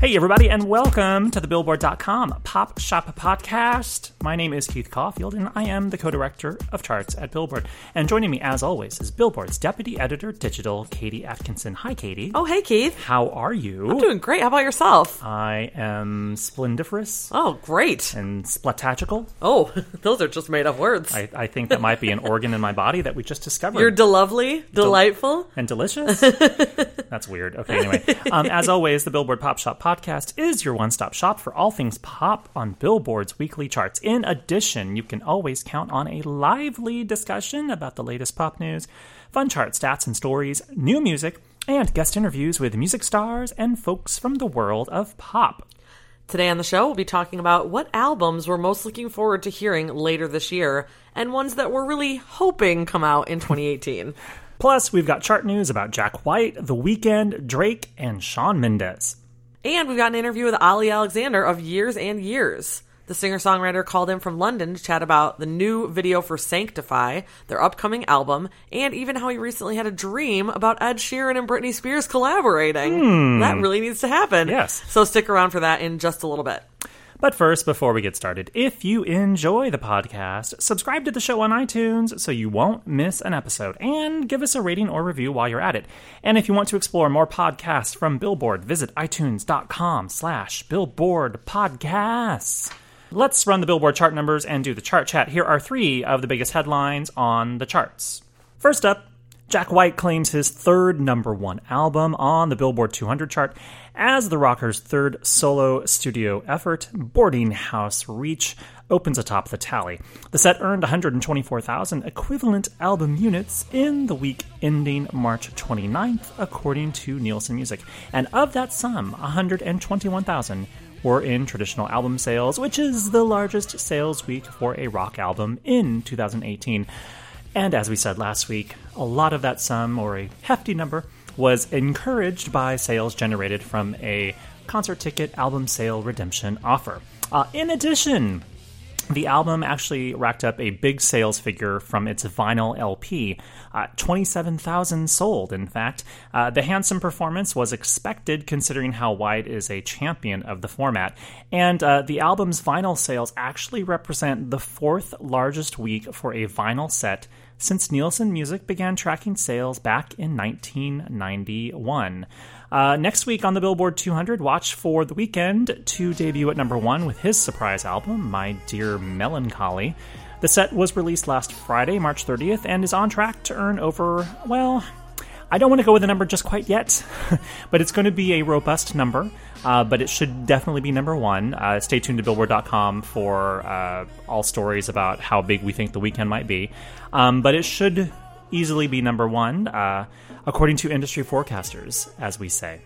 Hey, everybody, and welcome to the Billboard.com Pop Shop Podcast. My name is Keith Caulfield, and I am the co-director of charts at Billboard. And joining me, as always, is Billboard's deputy editor, digital, Katie Atkinson. Hi, Katie. Oh, hey, Keith. How are you? I'm doing great. How about yourself? I am splendiferous. Oh, great. And splatagical. Oh, those are just made-up words. I think that might be an organ in my body that we just discovered. You're lovely, delightful. And delicious? That's weird. Okay, anyway. As always, the Billboard Pop Shop Podcast is your one-stop shop for all things pop on Billboard's weekly charts. In addition, you can always count on a lively discussion about the latest pop news, fun chart stats and stories, new music, and guest interviews with music stars and folks from the world of pop. Today on the show, we'll be talking about what albums we're most looking forward to hearing later this year, and ones that we're really hoping come out in 2018. Plus, we've got chart news about Jack White, The Weeknd, Drake, and Shawn Mendes. And we've got an interview with Olly Alexander of Years and Years. The singer-songwriter called in from London to chat about the new video for Sanctify, their upcoming album, and even how he recently had a dream about Ed Sheeran and Britney Spears collaborating. That really needs to happen. Yes. So stick around for that in just a little bit. But first, before we get started, if you enjoy the podcast, subscribe to the show on iTunes so you won't miss an episode, and give us a rating or review while you're at it. And if you want to explore more podcasts from Billboard, visit itunes.com/Billboard Podcasts. Let's run the Billboard chart numbers and do the chart chat. Here are three of the biggest headlines on the charts. First up, Jack White claims his third number one album on the Billboard 200 chart as the rocker's third solo studio effort. Boarding House Reach opens atop the tally. The set earned 124,000 equivalent album units in the week ending March 29th, according to Nielsen Music. And of that sum, 121,000 were in traditional album sales, which is the largest sales week for a rock album in 2018. And as we said last week, a lot of that sum, or a hefty number, was encouraged by sales generated from a concert ticket album sale redemption offer. In addition, the album actually racked up a big sales figure from its vinyl LP, 27,000 sold, in fact. The handsome performance was expected considering how White is a champion of the format. And the album's vinyl sales actually represent the fourth largest week for a vinyl set since Nielsen Music began tracking sales back in 1991. Next week on the Billboard 200, watch for The Weeknd to debut at number one with his surprise album, My Dear Melancholy. The set was released last Friday, March 30th, and is on track to earn over, well, I don't want to go with a number just quite yet, but it's going to be a robust number, but it should definitely be number one. Stay tuned to Billboard.com for all stories about how big we think The Weeknd might be, but it should easily be number one, according to industry forecasters, as we say.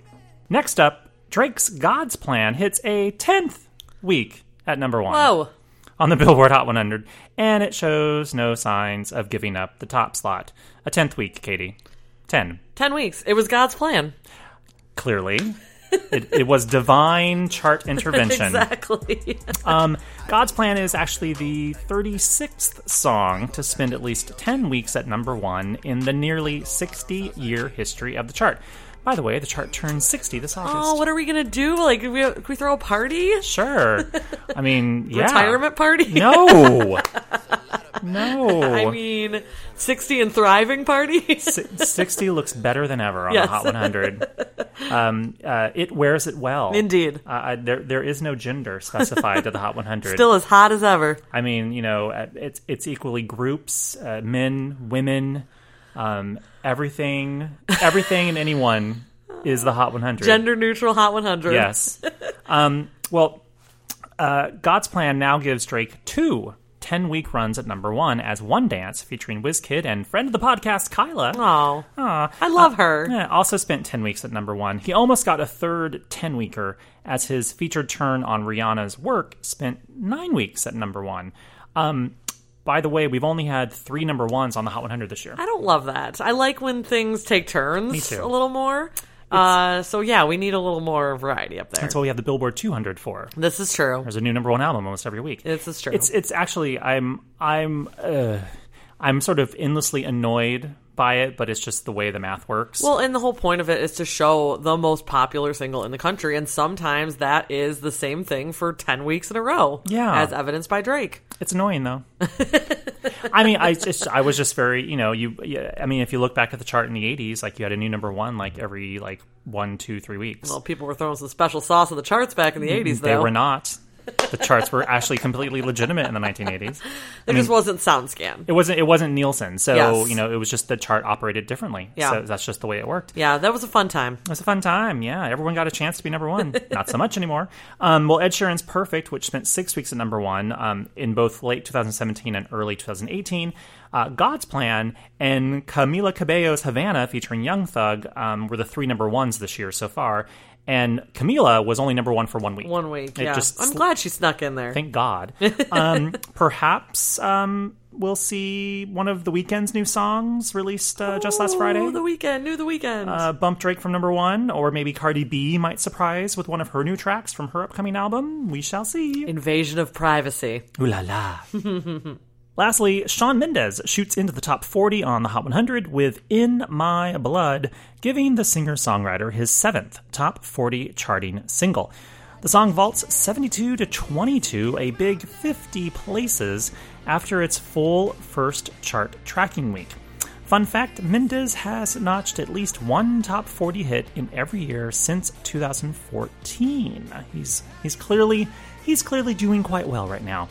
Next up, Drake's God's Plan hits a 10th week at number one. Whoa. On the Billboard Hot 100, and it shows no signs of giving up the top slot. A 10th week, Katie. 10 weeks. It was God's plan. Clearly. It was divine chart intervention. Exactly. God's Plan is actually the 36th song to spend at least 10 weeks at number one in the nearly 60-year history of the chart. By the way, the chart turns 60 this August. Oh, what are we going to do? Like, can we throw a party? Sure. I mean, yeah. Retirement party? No. No. I mean, 60 and thriving party? 60 looks better than ever on the Hot 100. It wears it well. Indeed. There is no gender specified to the Hot 100. Still as hot as ever. I mean, you know, it's equally groups, men, women. Everything and anyone is the Hot 100. Gender neutral Hot 100. Yes. God's Plan now gives Drake two 10-week runs at number one as One Dance featuring WizKid and friend of the podcast Kyla. Oh, I love her. Also spent 10 weeks at number one. He almost got a third 10-weeker as his featured turn on Rihanna's Work spent 9 weeks at number one. By the way, we've only had three number ones on the Hot 100 this year. I don't love that. I like when things take turns. Me too. A little more. We need a little more variety up there. That's what we have the Billboard 200 for. This is true. There's a new number one album almost every week. This is true. It's actually I'm sort of endlessly annoyed by it, but it's just the way the math works. Well, and the whole point of it is to show the most popular single in the country, and sometimes that is the same thing for 10 weeks in a row. Yeah, as evidenced by Drake. It's annoying though. I mean, I was just very, you know, I mean, if you look back at the chart in the 80s, like you had a new number one like every 1, 2, 3 weeks. Well, people were throwing some special sauce on the charts back in the 80s though. They were not. The charts were actually completely legitimate in the 1980s. It just wasn't SoundScan. It wasn't Nielsen. So, yes. You know, it was just the chart operated differently. Yeah. So that's just the way it worked. Yeah, that was a fun time. It was a fun time, yeah. Everyone got a chance to be number one. Not so much anymore. Well, Ed Sheeran's Perfect, which spent 6 weeks at number one in both late 2017 and early 2018. God's Plan and Camila Cabello's Havana featuring Young Thug were the three number ones this year so far. And Camila was only number one for 1 week. 1 week, yeah. I'm glad she snuck in there. Thank God. Perhaps we'll see one of The Weeknd's new songs released just last Friday. Oh, The Weeknd. Bump Drake from number one, or maybe Cardi B might surprise with one of her new tracks from her upcoming album. We shall see. Invasion of Privacy. Ooh la la. Lastly, Shawn Mendes shoots into the top 40 on the Hot 100 with In My Blood, giving the singer-songwriter his 7th top 40 charting single. The song vaults 72 to 22, a big 50 places, after its full first chart tracking week. Fun fact, Mendes has notched at least one top 40 hit in every year since 2014. He's clearly doing quite well right now.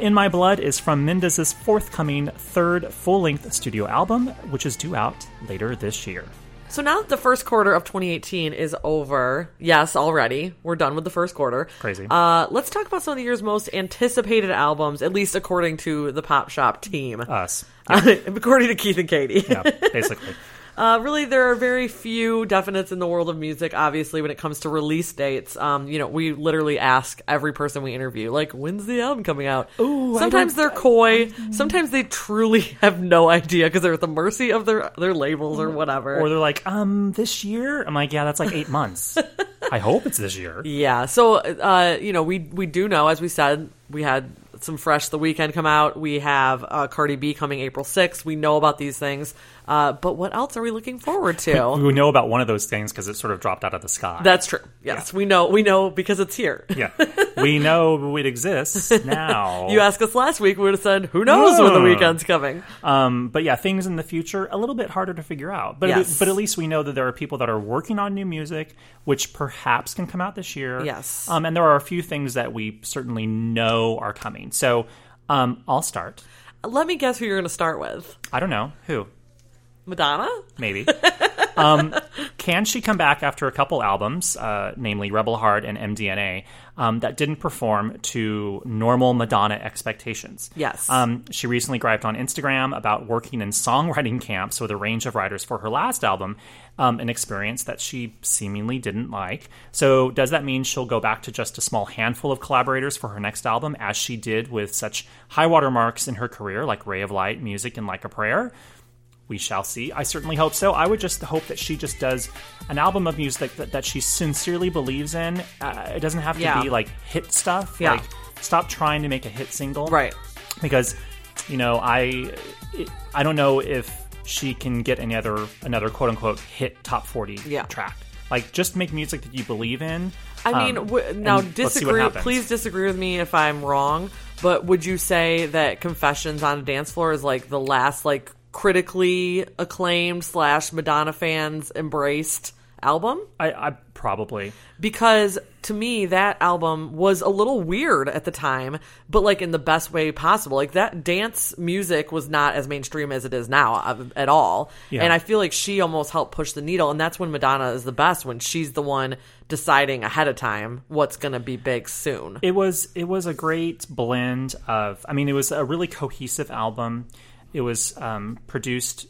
In My Blood is from Mendes' forthcoming 3rd full-length studio album, which is due out later this year. So now that the first quarter of 2018 is over, yes, already, we're done with the first quarter. Crazy. Let's talk about some of the year's most anticipated albums, at least according to the Pop Shop team. Us. Yeah. According to Keith and Katie. Yeah, basically. Really, there are very few definites in the world of music, obviously, when it comes to release dates. You know, we literally ask every person we interview, like, when's the album coming out? Ooh, sometimes they're coy. Sometimes they truly have no idea because they're at the mercy of their labels or whatever. Or they're like, this year? I'm like, yeah, that's like 8 months. I hope it's this year. Yeah. So, you know, we do know, as we said, we had some fresh The Weeknd come out. We have Cardi B coming April 6th. We know about these things. But what else are we looking forward to? We know about one of those things because it sort of dropped out of the sky. That's true. Yes, yeah. We know because it's here. Yeah. We know it exists now. You asked us last week, we would have said, who knows when The Weeknd's coming? But yeah, things in the future, a little bit harder to figure out. But, yes. But at least we know that there are people that are working on new music, which perhaps can come out this year. Yes. And there are a few things that we certainly know are coming. So I'll start. Let me guess who you're going to start with. I don't know. Who? Madonna? Maybe. Can she come back after a couple albums, namely Rebel Heart and MDNA, that didn't perform to normal Madonna expectations? Yes. She recently griped on Instagram about working in songwriting camps with a range of writers for her last album, an experience that she seemingly didn't like. So does that mean she'll go back to just a small handful of collaborators for her next album, as she did with such high watermarks in her career, like Ray of Light, Music, and Like a Prayer? We shall see. I certainly hope so. I would just hope that she just does an album of music that she sincerely believes in. It doesn't have to be like hit stuff. Yeah. Like, stop trying to make a hit single. Right. Because, you know, I don't know if she can get another quote unquote hit top 40 track. Like, just make music that you believe in. I mean, now disagree. Please disagree with me if I'm wrong. But would you say that Confessions on a Dance Floor is like the last critically acclaimed / Madonna fans embraced album? I probably, because to me that album was a little weird at the time, but in the best way possible. That dance music was not as mainstream as it is now at all. Yeah. And I feel like she almost helped push the needle, and that's when Madonna is the best, when she's the one deciding ahead of time what's going to be big soon. It was a great blend of, it was a really cohesive album. It was produced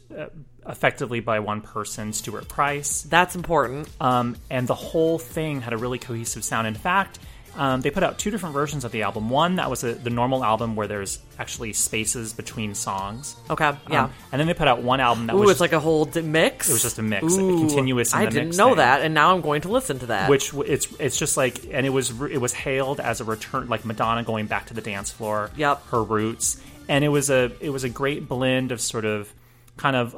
effectively by one person, Stuart Price. That's important. And the whole thing had a really cohesive sound. In fact, they put out two different versions of the album. One that was the normal album where there's actually spaces between songs. Okay, yeah. And then they put out one album that was... it's a whole mix? It was just a mix, a continuous in the mix. I didn't know that, and now I'm going to listen to that. Which, it's just and it was hailed as a return, Madonna going back to the dance floor. Yep. Her roots. And it was a great blend of sort of kind of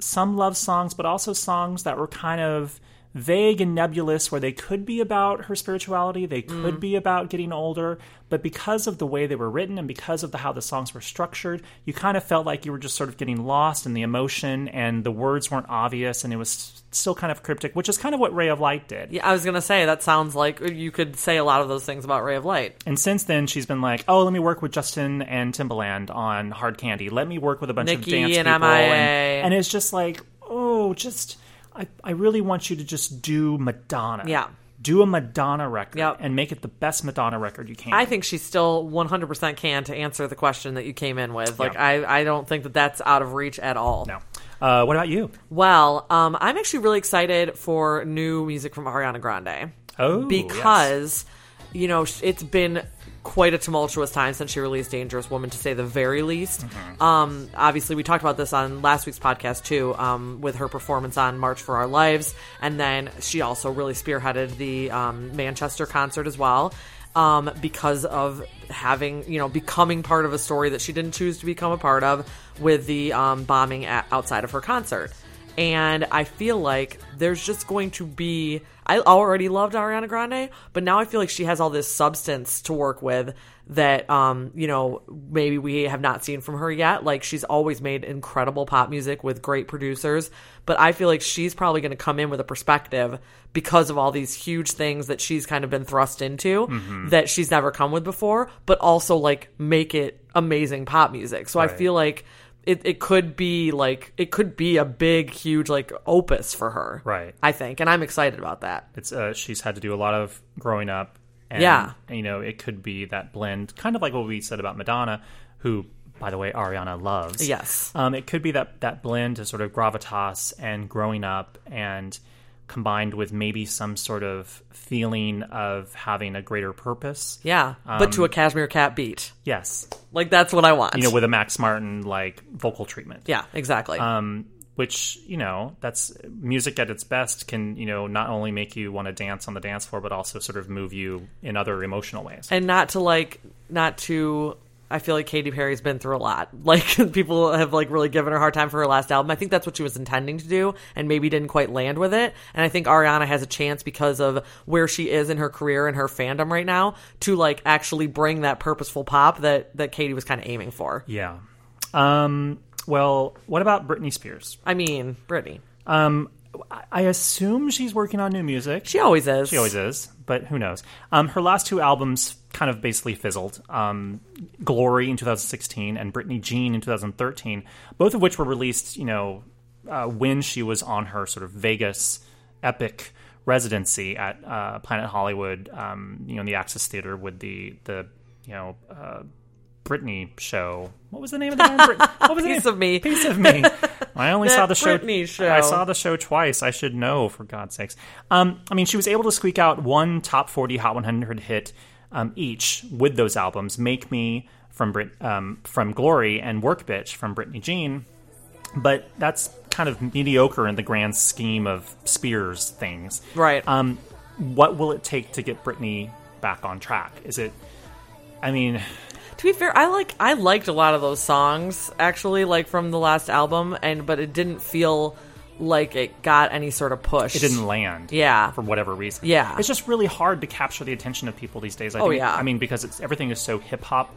some love songs, but also songs that were kind of vague and nebulous, where they could be about her spirituality, they could be about getting older, but because of the way they were written and because of how the songs were structured, you kind of felt like you were just sort of getting lost in the emotion, and the words weren't obvious, and it was still kind of cryptic, which is kind of what Ray of Light did. Yeah, I was going to say, that sounds like you could say a lot of those things about Ray of Light. And since then, she's been like, oh, let me work with Justin and Timbaland on Hard Candy. Let me work with a bunch Nikki of dance and people. MIA. And it's just like, oh, just... I really want you to just do Madonna. Yeah. Do a Madonna record and make it the best Madonna record you can. I think she still 100% can, to answer the question that you came in with. Like, I don't think that that's out of reach at all. No. What about you? Well, I'm actually really excited for new music from Ariana Grande. Oh, because, you know, it's been quite a tumultuous time since she released Dangerous Woman, to say the very least. Obviously, we talked about this on last week's podcast, too, with her performance on March for Our Lives. And then she also really spearheaded the Manchester concert as well, because of having, you know, becoming part of a story that she didn't choose to become a part of, with the bombing outside of her concert. And I feel like there's just going to be... I already loved Ariana Grande, but now I feel like she has all this substance to work with that, you know, maybe we have not seen from her yet. Like, she's always made incredible pop music with great producers, but I feel like she's probably going to come in with a perspective because of all these huge things that she's kind of been thrust into that she's never come with before, but also, like, make it amazing pop music. So I feel like... It could be like, it could be a big, huge, like, opus for her. Right. I think. And I'm excited about that. It's she's had to do a lot of growing up. And, you know, it could be that blend, kind of like what we said about Madonna, who, by the way, Ariana loves. Yes. It could be that blend of sort of gravitas and growing up, and combined with maybe some sort of feeling of having a greater purpose. Yeah, but to a Cashmere Cat beat. Yes. Like, that's what I want. You know, with a Max Martin, like, vocal treatment. Yeah, exactly. Which, you know, that's music at its best can, you know, not only make you want to dance on the dance floor, but also sort of move you in other emotional ways. And I feel like Katy Perry's been through a lot. Like, people have, like, really given her a hard time for her last album. I think that's what she was intending to do and maybe didn't quite land with it. And I think Ariana has a chance, because of where she is in her career and her fandom right now, to, like, actually bring that purposeful pop that Katy was kind of aiming for. Yeah. Well, what about Britney Spears? I mean, Britney. I assume she's working on new music. She always is. But who knows? Her last two albums kind of basically fizzled. Glory in 2016 and Britney Jean in 2013, both of which were released, you know, when she was on her sort of Vegas epic residency at Planet Hollywood, you know, in the Axis Theater, with the you know, Britney show. What was the name of the band? What was Piece of Me. Piece of Me. I only saw the show. I saw the show twice. I should know, for God's sakes. I mean, she was able to squeak out one top 40 Hot 100 hit each with those albums. Make Me from Glory and Work Bitch from Britney Jean. But that's kind of mediocre in the grand scheme of Spears things. Right. What will it take to get Britney back on track? To be fair, I liked a lot of those songs, actually, like, from the last album, but it didn't feel like it got any sort of push. It didn't land. Yeah. For whatever reason. Yeah. It's just really hard to capture the attention of people these days. Because everything is so hip-hop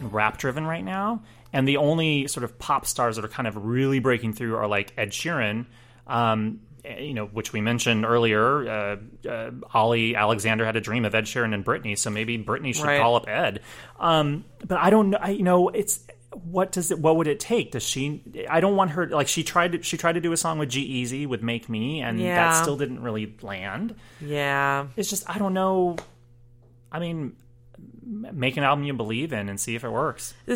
and rap-driven right now, and the only sort of pop stars that are kind of really breaking through are, like, Ed Sheeran, you know, which we mentioned earlier. Olly Alexander had a dream of Ed Sheeran and Britney, so maybe Britney should call up Ed. But I don't know. What would it take? Does she? I don't want her. Like, she tried to do a song with G-Eazy with Make Me, and that still didn't really land. Yeah, it's just, I don't know. I mean, make an album you believe in and see if it works. I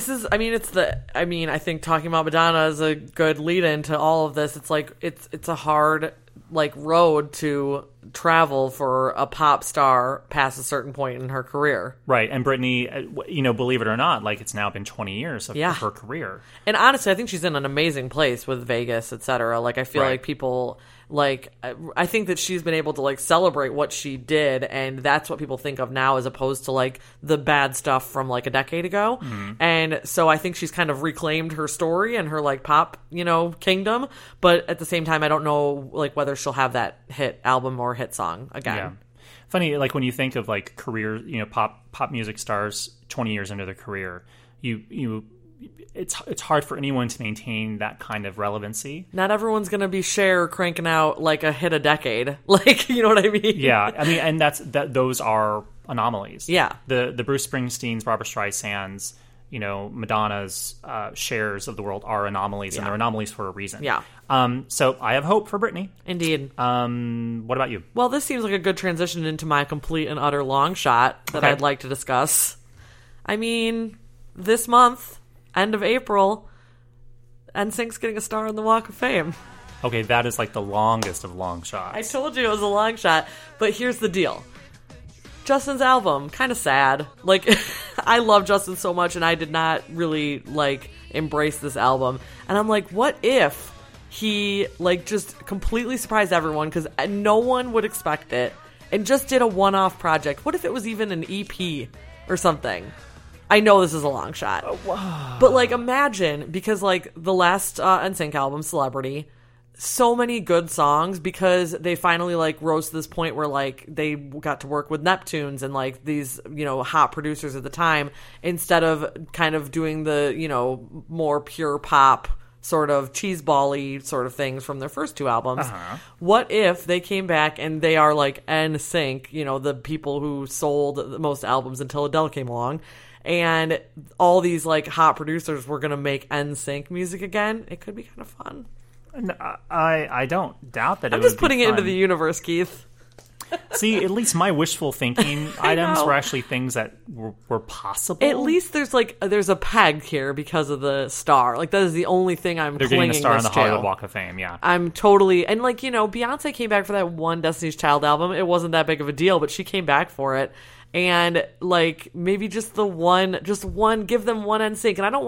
think talking about Madonna is a good lead into all of this. It's like, it's a hard, like, road to travel for a pop star past a certain point in her career. Right. And Britney, you know, believe it or not, like, it's now been 20 years of her career. And honestly, I think she's in an amazing place with Vegas, etc. Like, I feel like people like, I think that she's been able to, like, celebrate what she did, and that's what people think of now as opposed to, like, the bad stuff from, like, a decade ago. Mm-hmm. And so I think she's kind of reclaimed her story and her, like, pop, you know, kingdom. But at the same time, I don't know, like, whether she'll have that hit album or hit song again. Yeah. Funny, like, when you think of, like, career, you know, pop music stars 20 years into their career, it's hard for anyone to maintain that kind of relevancy. Not everyone's going to be Cher cranking out like a hit a decade. Like, you know what I mean? Yeah. I mean, and those are anomalies. Yeah. The Bruce Springsteens, Barbra Streisands, you know, Madonna's, Chers of the world are anomalies, yeah. And they're anomalies for a reason. Yeah. So I have hope for Britney. Indeed. What about you? Well, this seems like a good transition into my complete and utter long shot that I'd like to discuss. I mean, this month, end of April, NSYNC's getting a star on the Walk of Fame. Okay, that is like the longest of long shots. I told you it was a long shot, but here's the deal. Justin's album, kind of sad. Like, I love Justin so much, and I did not really, like, embrace this album. And I'm like, what if he, like, just completely surprised everyone, because no one would expect it, and just did a one-off project? What if it was even an EP or something? I know this is a long shot. Oh, wow. But, like, imagine, because, like, the last NSYNC album, Celebrity, so many good songs, because they finally, like, rose to this point where, like, they got to work with Neptunes and, like, these, you know, hot producers at the time, instead of kind of doing the, you know, more pure pop sort of cheeseball-y sort of things from their first two albums. Uh-huh. What if they came back and they are, like, NSYNC, you know, the people who sold the most albums until Adele came along, and all these, like, hot producers were going to make NSYNC music again? It could be kind of fun. No, I don't doubt that. I'm just putting it into the universe, Keith. See, at least my wishful thinking items were actually things that were possible. At least there's a peg here because of the star. Like, that is the only thing I'm clinging to. They're getting a star on the Hollywood Walk of Fame, yeah. I'm totally... And, like, you know, Beyonce came back for that one Destiny's Child album. It wasn't that big of a deal, but she came back for it. And, like, maybe just one, give them one NSYNC. And I don't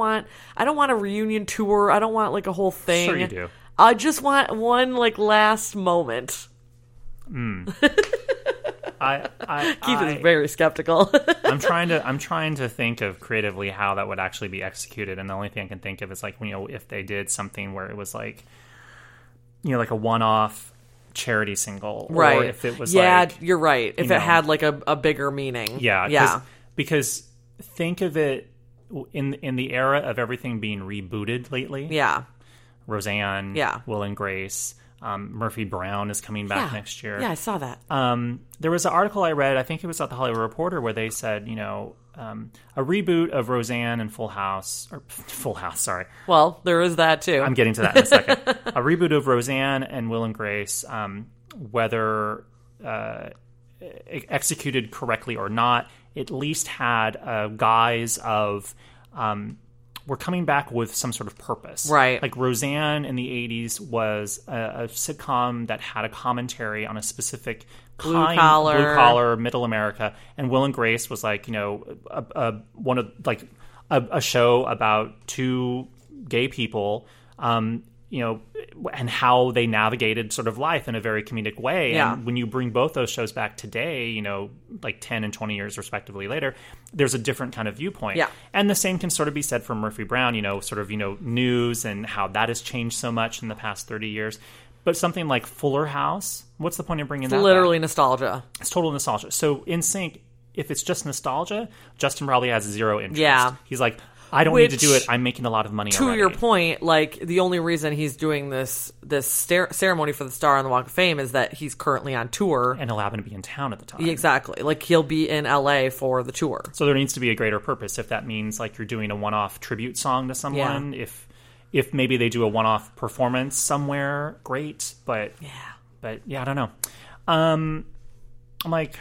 want a reunion tour. I don't want, like, a whole thing. Sure you do. I just want one, like, last moment. Mm. Keith is very skeptical. I'm trying to think of creatively how that would actually be executed, and the only thing I can think of is, like, you know, if they did something where it was, like, you know, like a one-off charity single, right? Or if it was, yeah, like, you're right. If it had, like, a bigger meaning, yeah. Because think of it in the era of everything being rebooted lately, yeah. Roseanne, yeah. Will and Grace. Murphy Brown is coming back next year. Yeah, I saw that. There was an article I read, I think it was at the Hollywood Reporter, where they said, you know, a reboot of Roseanne and Full House. Well, there is that too. I'm getting to that in a second. A reboot of Roseanne and Will and Grace, whether executed correctly or not, at least had a guise of... we're coming back with some sort of purpose. Right. Like, Roseanne in the 80s was a sitcom that had a commentary on a specific blue-collar, middle America. And Will and Grace was, like, you know, a show about two gay people, you know, and how they navigated sort of life in a very comedic way. Yeah. And when you bring both those shows back today, you know, like 10 and 20 years respectively later, there's a different kind of viewpoint. Yeah. And the same can sort of be said for Murphy Brown, you know, sort of, you know, news and how that has changed so much in the past 30 years. But something like Fuller House, what's the point of bringing that literally back? Nostalgia. It's total nostalgia. So NSYNC, if it's just nostalgia, Justin probably has zero interest. Yeah. He's like... I don't need to do it. I'm making a lot of money already. To your point, like, the only reason he's doing this ceremony for the star on the Walk of Fame is that he's currently on tour. And he'll happen to be in town at the time. Exactly. Like, he'll be in L.A. for the tour. So there needs to be a greater purpose, if that means, like, you're doing a one-off tribute song to someone. Yeah. If maybe they do a one-off performance somewhere, great. But yeah, I don't know. I'm like,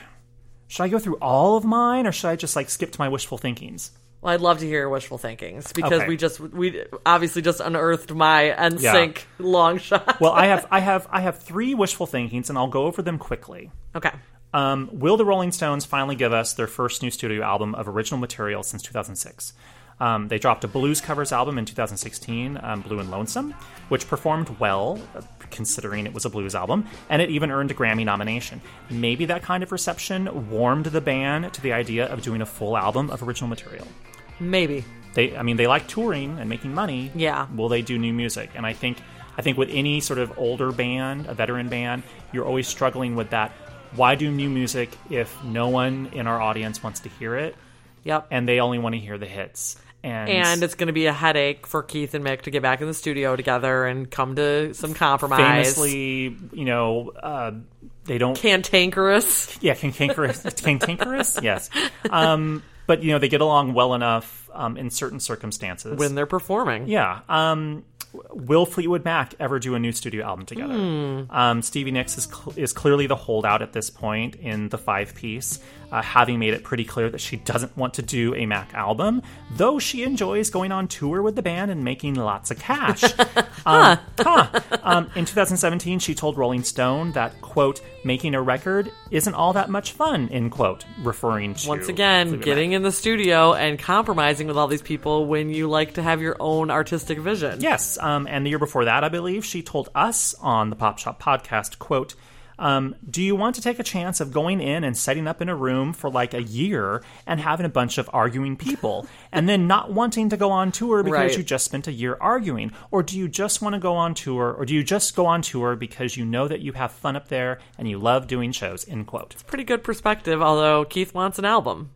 should I go through all of mine, or should I just, like, skip to my wishful thinkings? Well, I'd love to hear your wishful thinkings, because we obviously just unearthed my NSYNC long shot. Well, I have three wishful thinkings, and I'll go over them quickly. Okay. Will the Rolling Stones finally give us their first new studio album of original material since 2006? They dropped a blues covers album in 2016, Blue and Lonesome, which performed well, considering it was a blues album, and it even earned a Grammy nomination. Maybe that kind of reception warmed the band to the idea of doing a full album of original material. Maybe. They like touring and making money. Yeah. Will they do new music? And I think with any sort of older band, a veteran band, you're always struggling with that. Why do new music if no one in our audience wants to hear it? Yep. And they only want to hear the hits. And it's going to be a headache for Keith and Mick to get back in the studio together and come to some compromise. Famously, they don't... Cantankerous. Yeah, cantankerous. Cantankerous? Yes. But, they get along well enough in certain circumstances. When they're performing. Yeah. Will Fleetwood Mac ever do a new studio album together? Stevie Nicks is clearly the holdout at this point in the five-piece, having made it pretty clear that she doesn't want to do a Mac album, though she enjoys going on tour with the band and making lots of cash. In 2017, she told Rolling Stone that, quote, making a record isn't all that much fun, end quote, referring to... Once again, Fleetwood getting Mac in the studio and compromising with all these people when you like to have your own artistic vision. Yes. And the year before that, I believe, she told us on the Pop Shop podcast, quote, do you want to take a chance of going in and setting up in a room for like a year and having a bunch of arguing people and then not wanting to go on tour because you just spent a year arguing? Or do you just want to go on tour? Or do you just go on tour because you know that you have fun up there and you love doing shows, end quote. It's pretty good perspective, although Keith wants an album.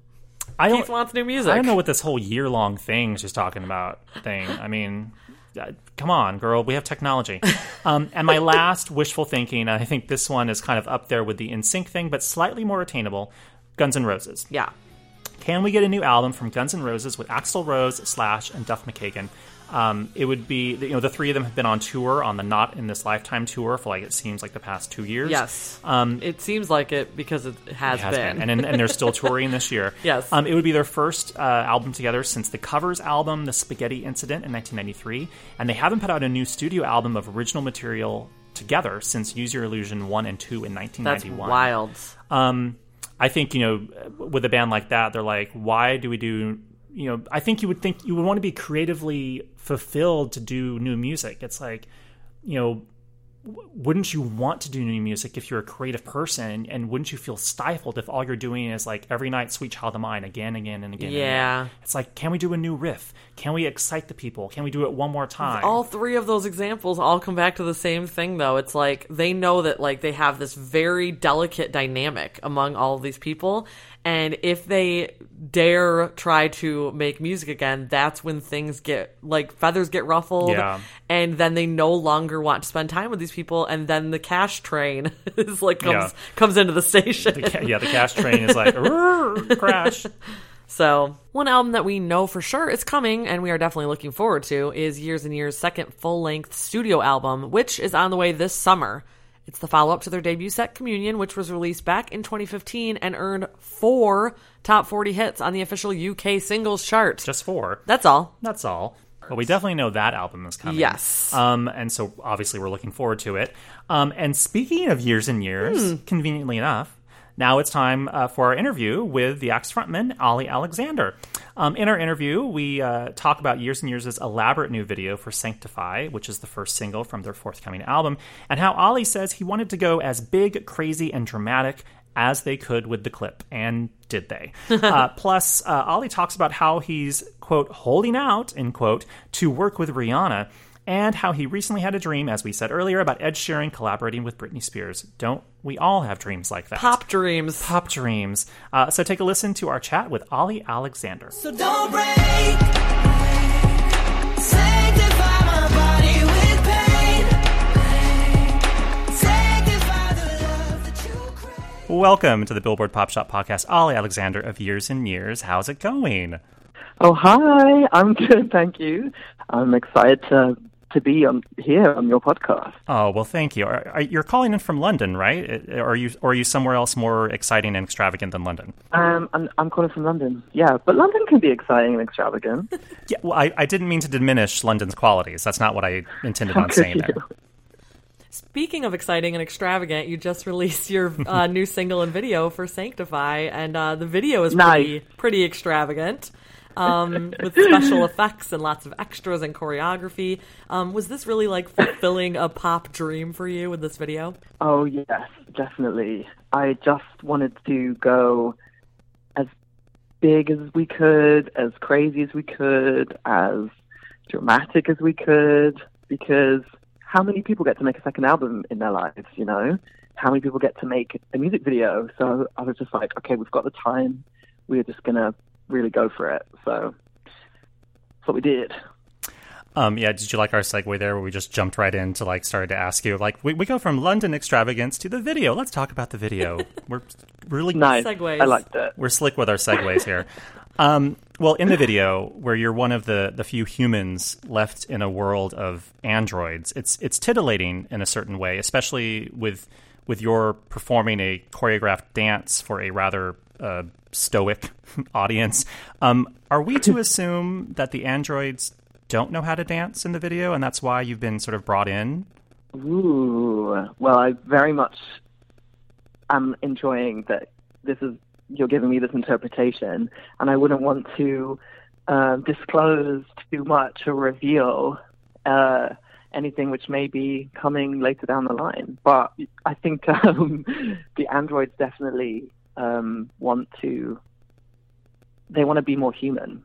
Keith wants new music. I don't know what this whole year-long thing she's talking about thing. I mean... come on, girl. We have technology. And my last wishful thinking, I think this one is kind of up there with the NSYNC thing, but slightly more attainable, Guns N' Roses. Yeah. Can we get a new album from Guns N' Roses with Axl Rose, Slash, and Duff McKagan? It would be, the three of them have been on tour on the Not in This Lifetime tour for it seems like the past 2 years. Yes. It seems like it because it has been. And they're still touring this year. Yes. It would be their first album together since the covers album, The Spaghetti Incident in 1993. And they haven't put out a new studio album of original material together since Use Your Illusion 1 and 2 in 1991. That's wild. I think, with a band like that, they're like, why do we do... I think you would want to be creatively fulfilled to do new music. It's like, wouldn't you want to do new music if you're a creative person? And wouldn't you feel stifled if all you're doing is like every night, Sweet Child of Mine, again and again? Yeah. And again? It's like, can we do a new riff? Can we excite the people? Can we do it one more time? All three of those examples all come back to the same thing, though. It's like they know that like they have this very delicate dynamic among all of these people. And if they dare try to make music again, that's when things get, like, feathers get ruffled. Yeah. And then they no longer want to spend time with these people. And then the cash train is like, comes into the station. The cash train is like, crash. So one album that we know for sure is coming and we are definitely looking forward to is Years and Years' second full-length studio album, which is on the way this summer. It's the follow-up to their debut set, Communion, which was released back in 2015 and earned 4 top 40 hits on the official UK singles chart. Just 4. That's all. But we definitely know that album is coming. Yes. And so, obviously, we're looking forward to it. And speaking of Years and Years, conveniently enough, now it's time for our interview with the Axe frontman, Olly Alexander. In our interview, we talk about Years and Years' elaborate new video for Sanctify, which is the first single from their forthcoming album, and how Olly says he wanted to go as big, crazy, and dramatic as they could with the clip. And did they? Plus, Olly talks about how he's, quote, holding out, end quote, to work with Rihanna, and how he recently had a dream, as we said earlier, about Ed Sheeran collaborating with Britney Spears. Don't we all have dreams like that? Pop dreams. So take a listen to our chat with Olly Alexander. So don't break. Welcome to the Billboard Pop Shop podcast, Olly Alexander of Years and Years. How's it going? Oh, hi. I'm good, thank you. I'm excited to be here on your podcast. Oh, well, thank you. You're calling in from London, right? Or are you somewhere else more exciting and extravagant than London? I'm calling from London, yeah. But London can be exciting and extravagant. Yeah, well, I didn't mean to diminish London's qualities. That's not what I intended on saying there. Speaking of exciting and extravagant, you just released your new single and video for Sanctify, and the video is pretty extravagant. with special effects and lots of extras and choreography. Was this really like fulfilling a pop dream for you in this video? Oh, yes, definitely. I just wanted to go as big as we could, as crazy as we could, as dramatic as we could, because how many people get to make a second album in their lives, you know? How many people get to make a music video? So I was just like, okay, we've got the time. We're just going to really go for it. So that's what we did. Yeah, did you like our segue there where we just jumped right into, like, started to ask you, like, we go from London extravagance to the video. Let's talk about the video. We're really... Nice. Segues. I liked it. We're slick with our segues here. Well, in the video, where you're one of the few humans left in a world of androids, it's titillating in a certain way, especially with your performing a choreographed dance for a rather stoic audience. Are we to assume that the androids don't know how to dance in the video, and that's why you've been sort of brought in? Ooh, well, I very much am enjoying that this is, you're giving me this interpretation, and I wouldn't want to disclose too much or reveal anything which may be coming later down the line. But I think the androids definitely want to be more human.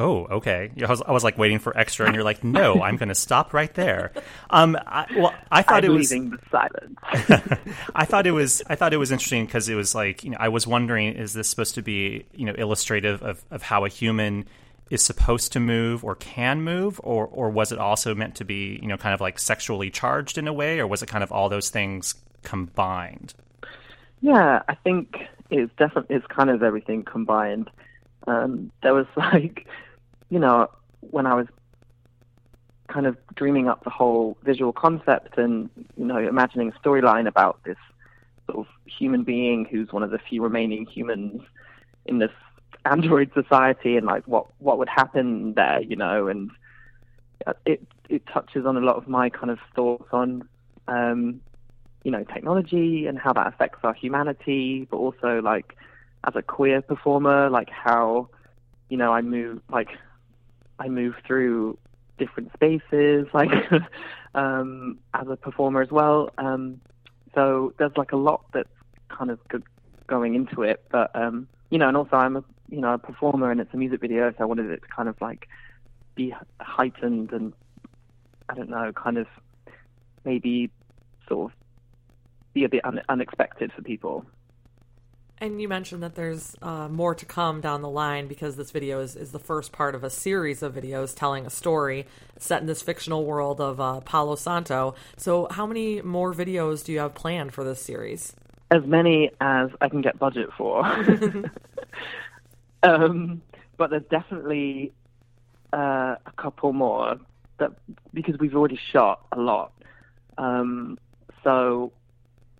Oh, okay. I was like waiting for extra, and you're like, no, I'm going to stop right there. I thought it was interesting because it was like, you know, I was wondering, is this supposed to be, you know, illustrative of how a human is supposed to move or can move, or was it also meant to be, you know, kind of like sexually charged in a way, or was it kind of all those things combined? Yeah, I think it's kind of everything combined. There was like, you know, when I was kind of dreaming up the whole visual concept and, you know, imagining a storyline about this sort of human being who's one of the few remaining humans in this android society, and like what would happen there, you know, and it touches on a lot of my kind of thoughts on, you know, technology and how that affects our humanity, but also like as a queer performer, like how, you know, I move through different spaces, like as a performer as well. So there's like a lot that's kind of going into it, but you know, and also I'm a performer, and it's a music video, so I wanted it to kind of like be heightened and, I don't know, kind of maybe sort of be a bit unexpected for people. And you mentioned that there's more to come down the line, because this video is the first part of a series of videos telling a story set in this fictional world of Palo Santo. So how many more videos do you have planned for this series? As many as I can get budget for. But there's definitely a couple more, because we've already shot a lot. So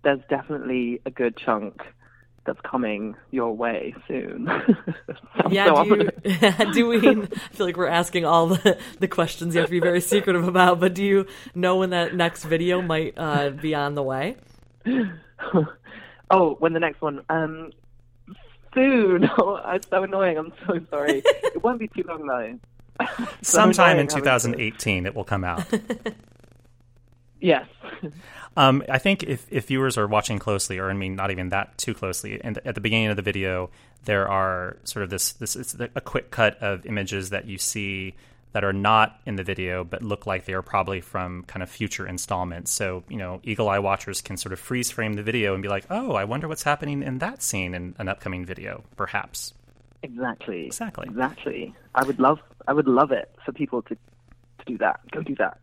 there's definitely a good chunk that's coming your way soon. I feel like we're asking all the questions you have to be very secretive about, but do you know when that next video might be on the way? Oh, when the next one? Soon. Oh, it's so annoying. I'm so sorry. It won't be too long, though. Sometime in 2018 it will come out. Yes. I think if viewers are watching closely, or I mean not even that too closely, and at the beginning of the video there are sort of this it's a quick cut of images that you see that are not in the video but look like they are probably from kind of future installments. So, you know, eagle eye watchers can sort of freeze frame the video and be like, oh, I wonder what's happening in that scene in an upcoming video, perhaps. Exactly. I would love it for people to do that. Go do that.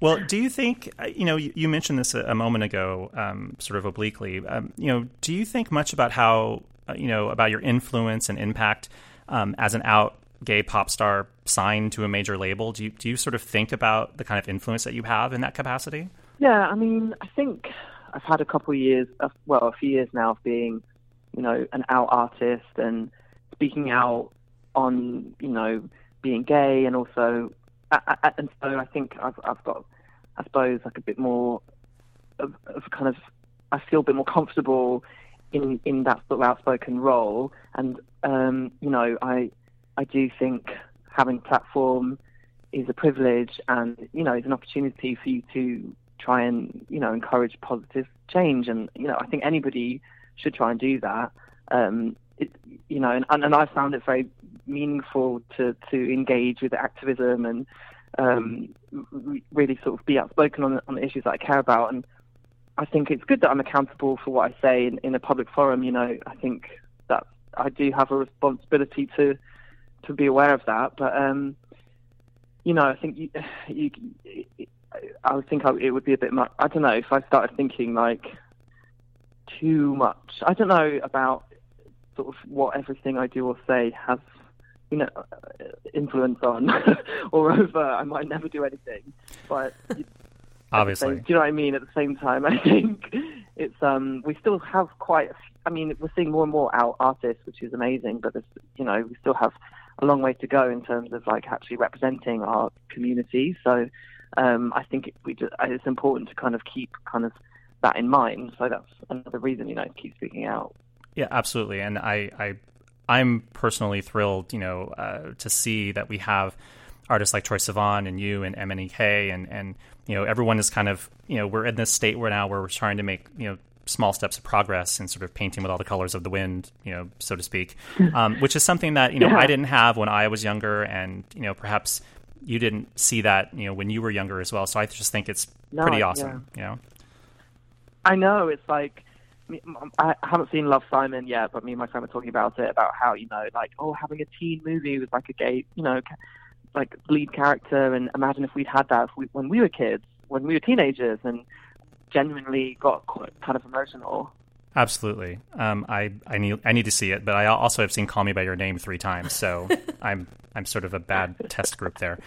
Well, do you think, you know, you mentioned this a moment ago, sort of obliquely, you know, do you think much about how, you know, about your influence and impact as an out gay pop star signed to a major label? Do you sort of think about the kind of influence that you have in that capacity? Yeah, I mean, I think I've had a few years now of being, you know, an out artist and speaking out on, you know, being gay, and also, and so I think I've got, I suppose, like a bit more of kind of, I feel a bit more comfortable in that sort of outspoken role. And you know, I do think having a platform is a privilege, and you know, it's an opportunity for you to try and, you know, encourage positive change. And you know, I think anybody should try and do that. You know, and I found it very meaningful to engage with activism and really sort of be outspoken on the issues that I care about. And I think it's good that I'm accountable for what I say in a public forum. You know, I think that I do have a responsibility to be aware of that. But you know, I think it would be a bit much. I don't know if I started thinking like too much. I don't know about sort of what everything I do or say has, you know, influence on or over. I might never do anything, but obviously, do you know what I mean? At the same time, I think it's we still have quite. I mean, we're seeing more and more out artists, which is amazing. But you know, we still have a long way to go in terms of like actually representing our community. So I think it's important to kind of keep kind of that in mind. So that's another reason, you know, to keep speaking out. Yeah, absolutely. And I'm personally thrilled, you know, to see that we have artists like Troye Sivan and you and MNEK and, you know, everyone is kind of, you know, we're in this state where now where we're trying to make, you know, small steps of progress and sort of painting with all the colors of the wind, you know, so to speak, which is something that, you know, yeah. I didn't have when I was younger. And, you know, perhaps you didn't see that, you know, when you were younger as well. So I just think it's pretty awesome, yeah. You know? I know. It's like, I haven't seen Love, Simon yet, but me and my friend were talking about it, about how, you know, like, oh, having a teen movie with, like, a gay, you know, like, lead character, and imagine if we'd had that when we were kids, when we were teenagers, and genuinely got kind of emotional. Absolutely. I need to see it, but I also have seen Call Me By Your Name 3 times, so I'm sort of a bad test group there.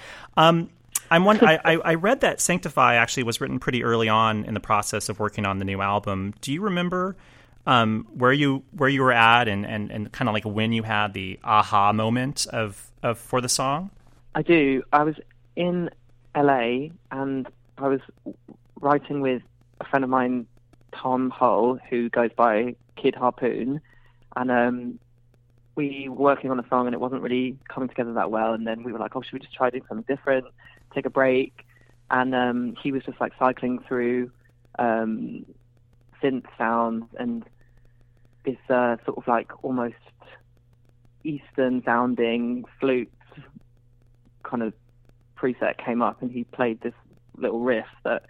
I read that Sanctify actually was written pretty early on in the process of working on the new album. Do you remember where you were at and kind of like when you had the aha moment of for the song? I do. I was in LA and I was writing with a friend of mine, Tom Hull, who goes by Kid Harpoon, and we were working on a song and it wasn't really coming together that well. And then we were like, oh, should we just try doing something different, take a break? And he was just like cycling through synth sounds and this sort of like almost Eastern sounding flute kind of preset came up, and he played this little riff that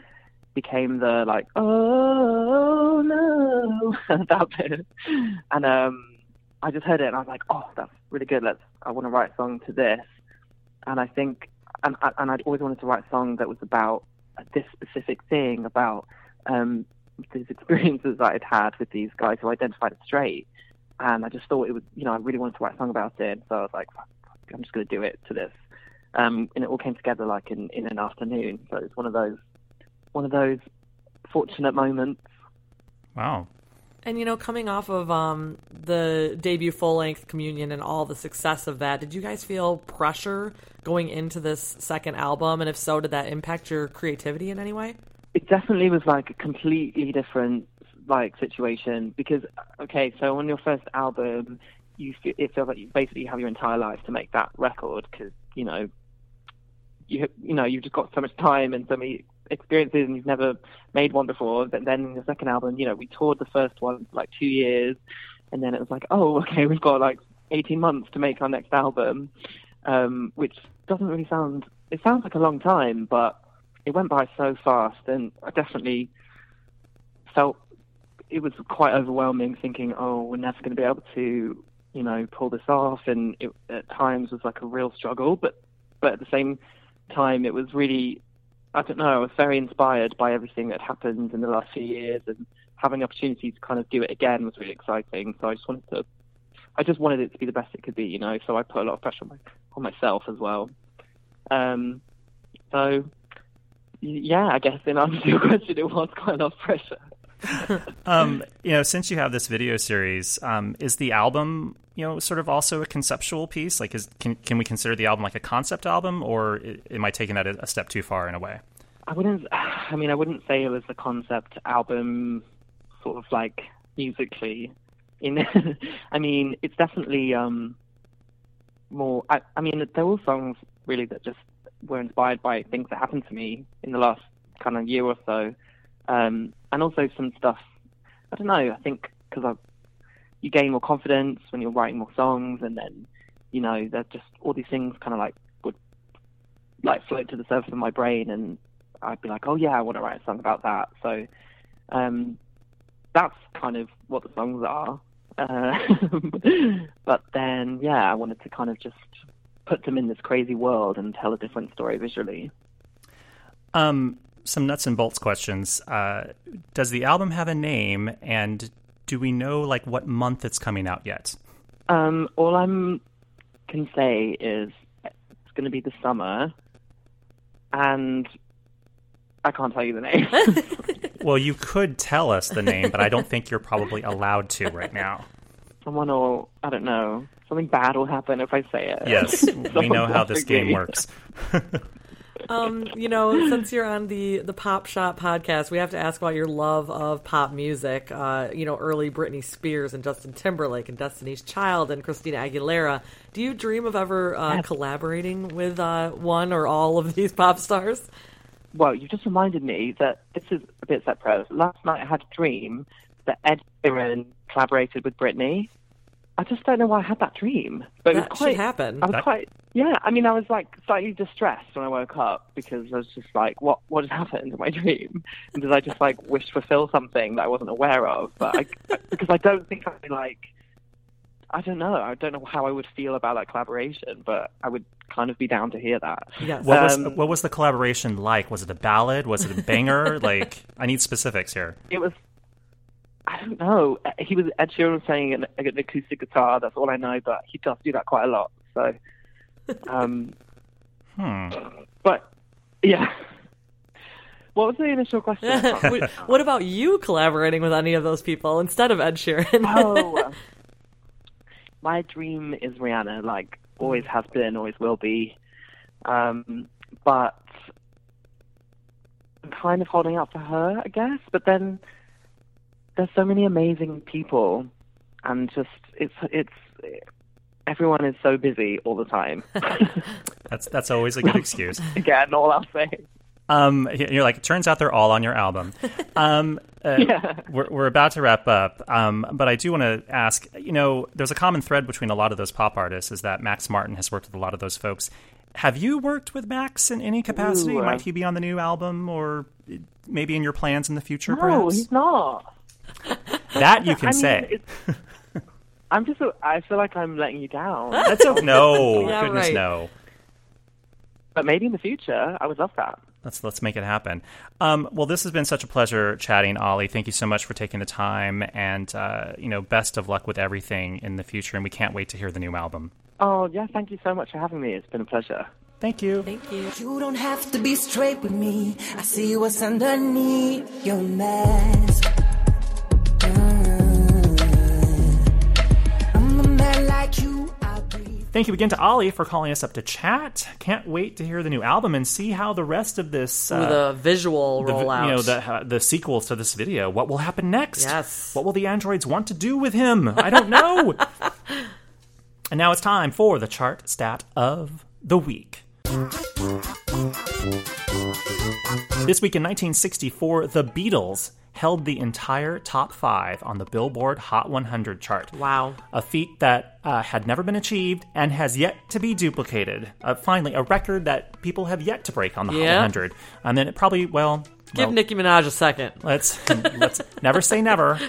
became the like, oh no, that bit. And I just heard it and I was like, oh, that's really good. I want to write a song to this. And I think, and I'd always wanted to write a song that was about this specific thing, about these experiences that I'd had with these guys who identified as straight. And I just thought it was, you know, I really wanted to write a song about it. So I was like, I'm just going to do it to this. And it all came together like in an afternoon. So it's one of those fortunate moments. Wow. And, you know, coming off of the debut full-length Communion and all the success of that, did you guys feel pressure going into this second album? And if so, did that impact your creativity in any way? It definitely was like a completely different, like, situation because, okay, so on your first album, it feels like you basically have your entire life to make that record because, you know, you've just got so much time and so many experiences and you've never made one before. But then in the second album, you know, we toured the first one for like 2 years and then it was like, oh, okay, we've got like 18 months to make our next album, which doesn't really sound, it sounds like a long time, but it went by so fast. And I definitely felt it was quite overwhelming thinking, oh, we're never going to be able to, you know, pull this off. And it at times was like a real struggle, but at the same time it was really, I don't know, I was very inspired by everything that happened in the last few years, and having the opportunity to kind of do it again was really exciting. So I just wanted it to be the best it could be, you know, so I put a lot of pressure on myself as well. So, yeah, I guess in answer to your question, it was quite a lot of pressure. You know, since you have this video series, is the album, you know, sort of also a conceptual piece? Like, can we consider the album like a concept album, or am I taking that a step too far in a way? I wouldn't say it was a concept album, sort of like musically. I mean, it's definitely more. I mean, they're all songs really that just were inspired by things that happened to me in the last kind of year or so, and also some stuff. I don't know. I think because you gain more confidence when you're writing more songs, and then you know, there's just all these things kind of like would like float to the surface of my brain, and I'd be like, oh yeah, I want to write a song about that. So that's kind of what the songs are. But then, yeah, I wanted to kind of just put them in this crazy world and tell a different story visually. Some nuts and bolts questions. Does the album have a name, and do we know like what month it's coming out yet? All I can say is it's going to be the summer, and I can't tell you the name. Well, you could tell us the name, but I don't think you're probably allowed to right now. Someone will, I don't know, something bad will happen if I say it. Yes, we know how this game works. You know, since you're on the Pop Shop podcast, we have to ask about your love of pop music, you know, early Britney Spears and Justin Timberlake and Destiny's Child and Christina Aguilera. Do you dream of ever collaborating with one or all of these pop stars? Well, you just reminded me that this is a bit separate. Last night I had a dream that Ed Sheeran collaborated with Britney. I just don't know why I had that dream. But that should happen. Yeah, I mean, I was like slightly distressed when I woke up because I was just like, what had happened in my dream? And did I just like wish fulfill something that I wasn't aware of? But because I don't think I'd be like, I don't know. I don't know how I would feel about that collaboration, but I would kind of be down to hear that. Yes. What was the collaboration like? Was it a ballad? Was it a banger? Like, I need specifics here. It was, I don't know. Ed Sheeran was playing an acoustic guitar. That's all I know, but he does do that quite a lot. So, But, yeah. What was the initial question? What about you collaborating with any of those people instead of Ed Sheeran? My dream is Rihanna, like, always has been, always will be. But I'm kind of holding out for her, I guess. But then there's so many amazing people, and just, it's everyone is so busy all the time. That's always a good excuse. Again, all I'll say. You're like, it turns out they're all on your album. Yeah. We're about to wrap up, but I do want to ask, you know, there's a common thread between a lot of those pop artists is that Max Martin has worked with a lot of those folks. Have you worked with Max in any capacity? Ooh. Might he be on the new album or maybe in your plans in the future, perhaps? No, he's not. That you can say. I'm just, I feel like I'm letting you down. That's okay. No, yeah, goodness, right. No. But maybe in the future, I would love that. Let's make it happen. Well, this has been such a pleasure chatting, Olly. Thank you so much for taking the time, and you know, best of luck with everything in the future. And we can't wait to hear the new album. Oh yeah, thank you so much for having me. It's been a pleasure. Thank you. Thank you. You don't have to be straight with me. I see what's underneath your mask. I'm a man like you. Thank you again to Olly for calling us up to chat. Can't wait to hear the new album and see how the rest of this... the visual rollout. You know, the sequels to this video. What will happen next? Yes. What will the androids want to do with him? I don't know. And now it's time for the chart stat of the week. This week in 1964, the Beatles held the entire top 5 on the Billboard Hot 100 chart. Wow. A feat that had never been achieved and has yet to be duplicated. Finally, a record that people have yet to break on the Hot 100. And then it probably, give Nicki Minaj a second. Let's never say never.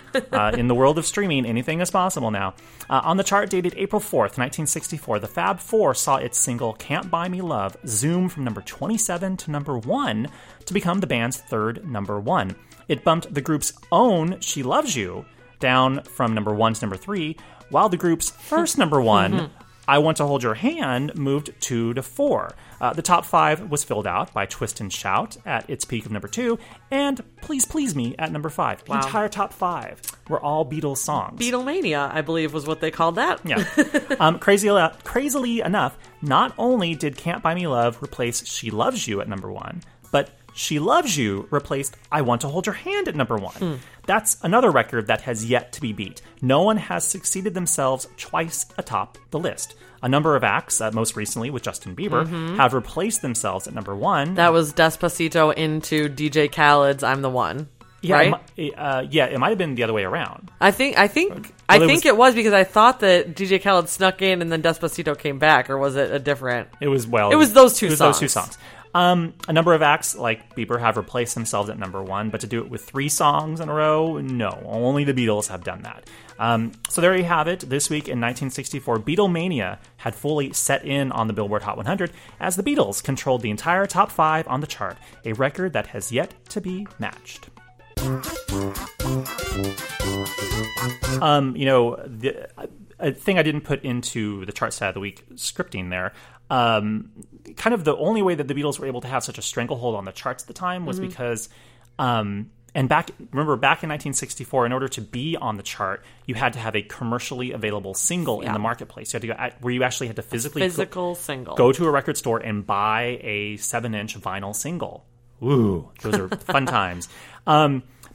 In the world of streaming, anything is possible now. On the chart dated April 4th, 1964, the Fab Four saw its single Can't Buy Me Love zoom from number 27 to number 1 to become the band's third number 1. It bumped the group's own She Loves You down from number 1 to number 3, while the group's first number 1, I Want to Hold Your Hand, moved 2 to 4. The top 5 was filled out by Twist and Shout at its peak of number 2, and Please Please Me at number 5. Wow. The entire top 5 were all Beatles songs. Beatlemania, I believe, was what they called that. Yeah. Crazily enough, not only did Can't Buy Me Love replace She Loves You at number 1, but She Loves You replaced I Want to Hold Your Hand at number 1. That's another record that has yet to be beat. No one has succeeded themselves twice atop the list. A number of acts, most recently with Justin Bieber, have replaced themselves at number 1. That was Despacito into DJ Khaled's I'm the One. Yeah, it might have been the other way around. I think it was because I thought that DJ Khaled snuck in and then Despacito came back, or was it a different? It was those two songs. A number of acts like Bieber have replaced themselves at number 1, but to do it with 3 songs in a row, no. Only the Beatles have done that. So there you have it. This week in 1964, Beatlemania had fully set in on the Billboard Hot 100 as the Beatles controlled the entire top 5 on the chart, a record that has yet to be matched. A thing I didn't put into the chart stat of the week scripting there, kind of the only way that the Beatles were able to have such a stranglehold on the charts at the time was because, back in 1964, in order to be on the chart, you had to have a commercially available single in the marketplace. You had to physically go to a record store and buy a 7-inch vinyl single. Ooh, those are fun times.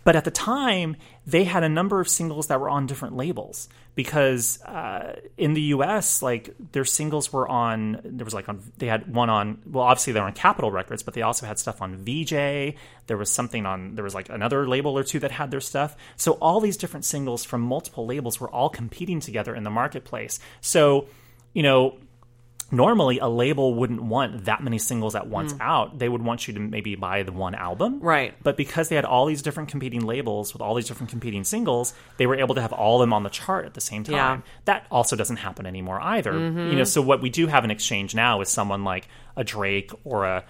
But at the time, they had a number of singles that were on different labels because in the U.S., like their singles were on. Obviously they're on Capitol Records, but they also had stuff on VJ. There was like another label or two that had their stuff. So all these different singles from multiple labels were all competing together in the marketplace. So, normally, a label wouldn't want that many singles at once out. They would want you to maybe buy the one album. Right. But because they had all these different competing labels with all these different competing singles, they were able to have all of them on the chart at the same time. Yeah. That also doesn't happen anymore either. So what we do have in exchange now is someone like a Drake or a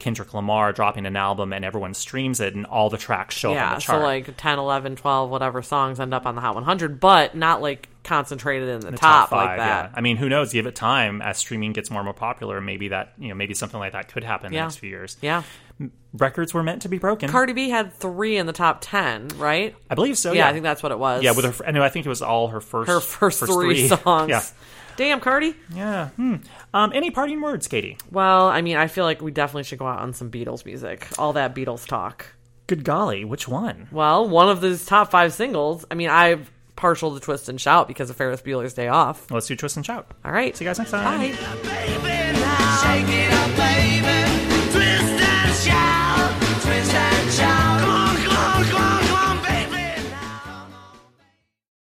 Kendrick Lamar dropping an album and everyone streams it and all the tracks show up on the chart. Yeah, so like 10, 11, 12, whatever songs end up on the Hot 100, but not like concentrated in the top five, like that. Yeah. I mean, who knows? Give it time as streaming gets more and more popular. Maybe that, maybe something like that could happen in the next few years. Yeah. Records were meant to be broken. Cardi B had 3 in the top 10, right? I believe so, yeah. I think that's what it was. Yeah, I think it was all her first three songs. Yeah. Damn, Cardi. Yeah. Any parting words, Katie? Well, I mean, I feel like we definitely should go out on some Beatles music. All that Beatles talk. Good golly, which one? Well, one of those top 5 singles. I mean, I'm partial to Twist and Shout because of Ferris Bueller's Day Off. Well, let's do Twist and Shout. All right. See you guys next time. Bye. Baby, now. Shake it up, baby.